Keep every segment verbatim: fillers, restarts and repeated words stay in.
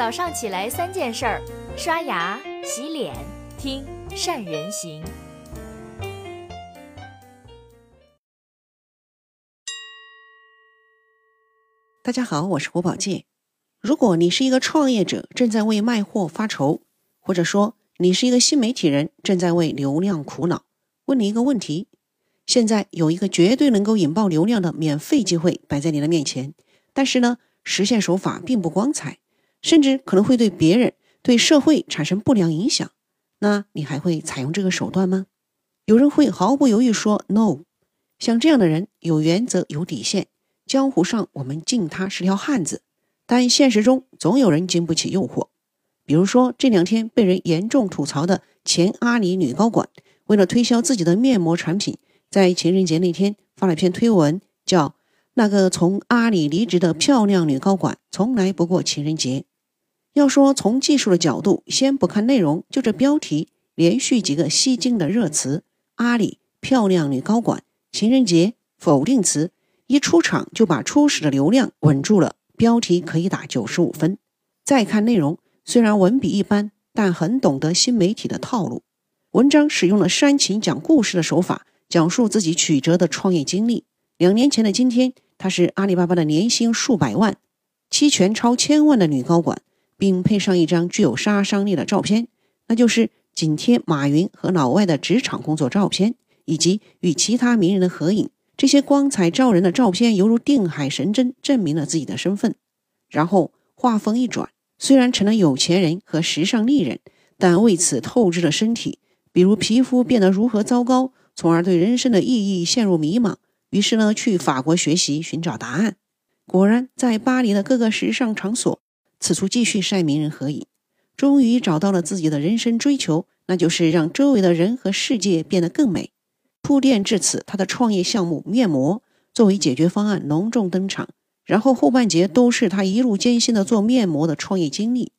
早上起来三件事儿：刷牙、洗脸、听善人行。大家好，我是胡宝介。如果你是一个创业者，正在为卖货发愁，或者说你是一个新媒体人，正在为流量苦恼，问你一个问题：现在有一个绝对能够引爆流量的免费机会摆在你的面前，但是呢，实现手法并不光彩，甚至可能会对别人、对社会产生不良影响，那你还会采用这个手段吗？有人会毫不犹豫说 no， 像这样的人有原则、有底线，江湖上我们敬他是条汉子，但现实中总有人经不起诱惑。比如说这两天被人严重吐槽的前阿里女高管，为了推销自己的面膜产品，在情人节那天发了篇推文，叫那个从阿里离职的漂亮女高管从来不过情人节。要说从技术的角度，先不看内容，就这标题连续几个吸睛的热词，阿里、漂亮女高管、情人节、否定词，一出场就把初始的流量稳住了，标题可以打九十五分。再看内容，虽然文笔一般，但很懂得新媒体的套路，文章使用了煽情讲故事的手法，讲述自己曲折的创业经历。两年前的今天，她是阿里巴巴的年薪数百万、期权超千万的女高管，并配上一张具有杀伤力的照片，那就是紧贴马云和老外的职场工作照片，以及与其他名人的合影。这些光彩照人的照片犹如定海神针，证明了自己的身份。然后话锋一转，虽然成了有钱人和时尚丽人，但为此透支了身体，比如皮肤变得如何糟糕，从而对人生的意义陷入迷茫。于是呢，去法国学习寻找答案。果然在巴黎的各个时尚场所，此处继续晒名人合影，终于找到了自己的人生追求，那就是让周围的人和世界变得更美。铺垫至此，他的创业项目面膜作为解决方案隆重登场，然后后半节都是他一路艰辛的做面膜的创业经历。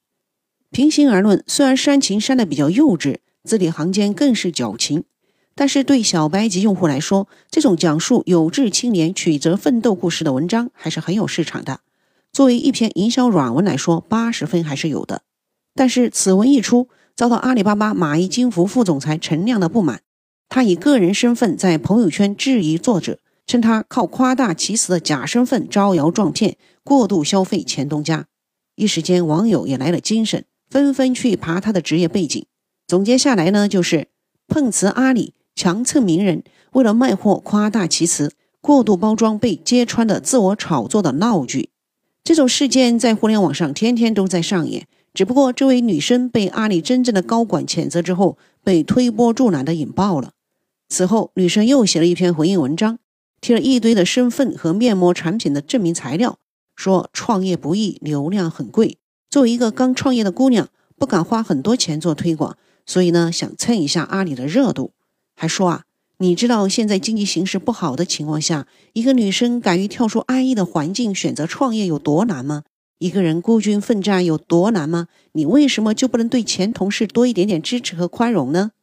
平心而论，虽然煽情煽得比较幼稚，字里行间更是矫情，但是对小白级用户来说，这种讲述有志青年曲折奋斗故事的文章还是很有市场的。作为一篇营销软文来说，八十分还是有的。但是此文一出，遭到阿里巴巴蚂蚁金服副总裁陈亮的不满，他以个人身份在朋友圈质疑作者，称他靠夸大其词的假身份招摇撞骗，过度消费前东家。一时间网友也来了精神，纷纷去爬他的职业背景。总结下来呢，就是碰瓷阿里、强蹭名人，为了卖货夸大其词，过度包装被揭穿的自我炒作的闹剧。这种事件在互联网上天天都在上演，只不过这位女生被阿里真正的高管谴责之后，被推波助澜的引爆了。此后女生又写了一篇回应文章，贴了一堆的身份和面膜产品的证明材料，说创业不易，流量很贵，作为一个刚创业的姑娘，不敢花很多钱做推广，所以呢想蹭一下阿里的热度。还说啊，你知道现在经济形势不好的情况下，一个女生敢于跳出安逸的环境选择创业有多难吗？一个人孤军奋战有多难吗？你为什么就不能对前同事多一点点支持和宽容呢？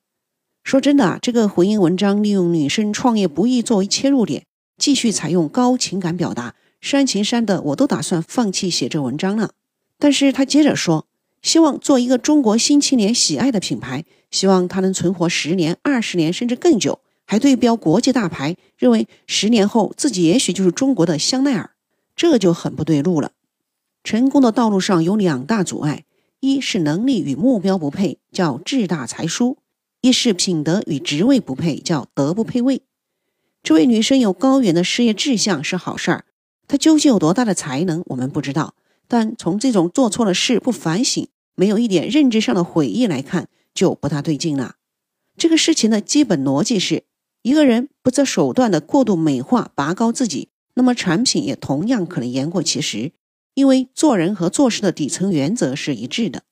说真的啊，这个回应文章利用女生创业不易作为切入点，继续采用高情感表达，煽情煽的我都打算放弃写这文章了。但是他接着说，希望做一个中国新青年喜爱的品牌，希望它能存活十年、二十年甚至更久，还对标国际大牌，认为十年后自己也许就是中国的香奈儿，这就很不对路了。成功的道路上有两大阻碍，一是能力与目标不配，叫志大才疏；一是品德与职位不配，叫德不配位。这位女生有高远的事业志向是好事儿，她究竟有多大的才能我们不知道，但从这种做错了事不反省，没有一点认知上的悔意来看，就不大对劲了。这个事情的基本逻辑是，一个人不择手段的过度美化拔高自己，那么产品也同样可能言过其实，因为做人和做事的底层原则是一致的。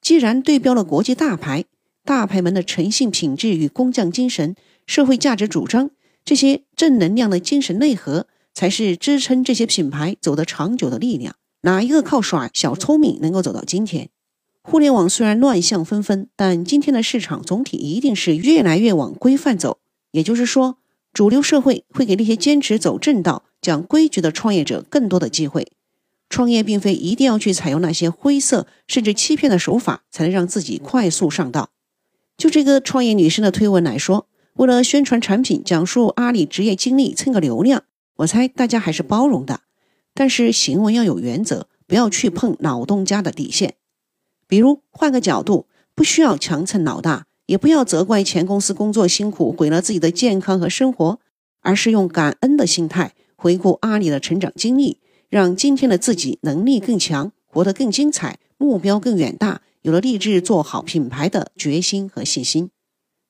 既然对标了国际大牌，大牌们的诚信品质与工匠精神、社会价值主张，这些正能量的精神内核，才是支撑这些品牌走得长久的力量。哪一个靠耍小聪明能够走到今天？互联网虽然乱象纷纷，但今天的市场总体一定是越来越往规范走。也就是说，主流社会会给那些坚持走正道、讲规矩的创业者更多的机会。创业并非一定要去采用那些灰色甚至欺骗的手法才能让自己快速上道。就这个创业女生的推文来说，为了宣传产品，讲述阿里职业经历蹭个流量，我猜大家还是包容的，但是行为要有原则，不要去碰脑洞家的底线。比如换个角度，不需要强蹭老大，也不要责怪前公司工作辛苦毁了自己的健康和生活，而是用感恩的心态回顾阿里的成长经历，让今天的自己能力更强，活得更精彩，目标更远大，有了立志做好品牌的决心和信心。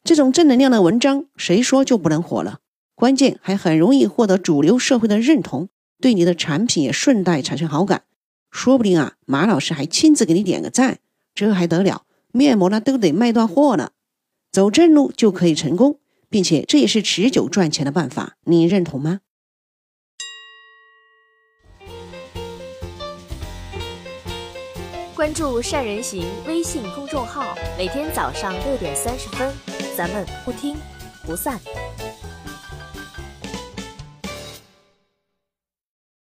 这种正能量的文章，谁说就不能火了？关键还很容易获得主流社会的认同，对你的产品也顺带产生好感。说不定啊，马老师还亲自给你点个赞，这还得了？面膜呢都得卖断货了。走正路就可以成功，并且这也是持久赚钱的办法，你认同吗？关注善人行微信公众号，每天早上六点三十分，咱们不听不散。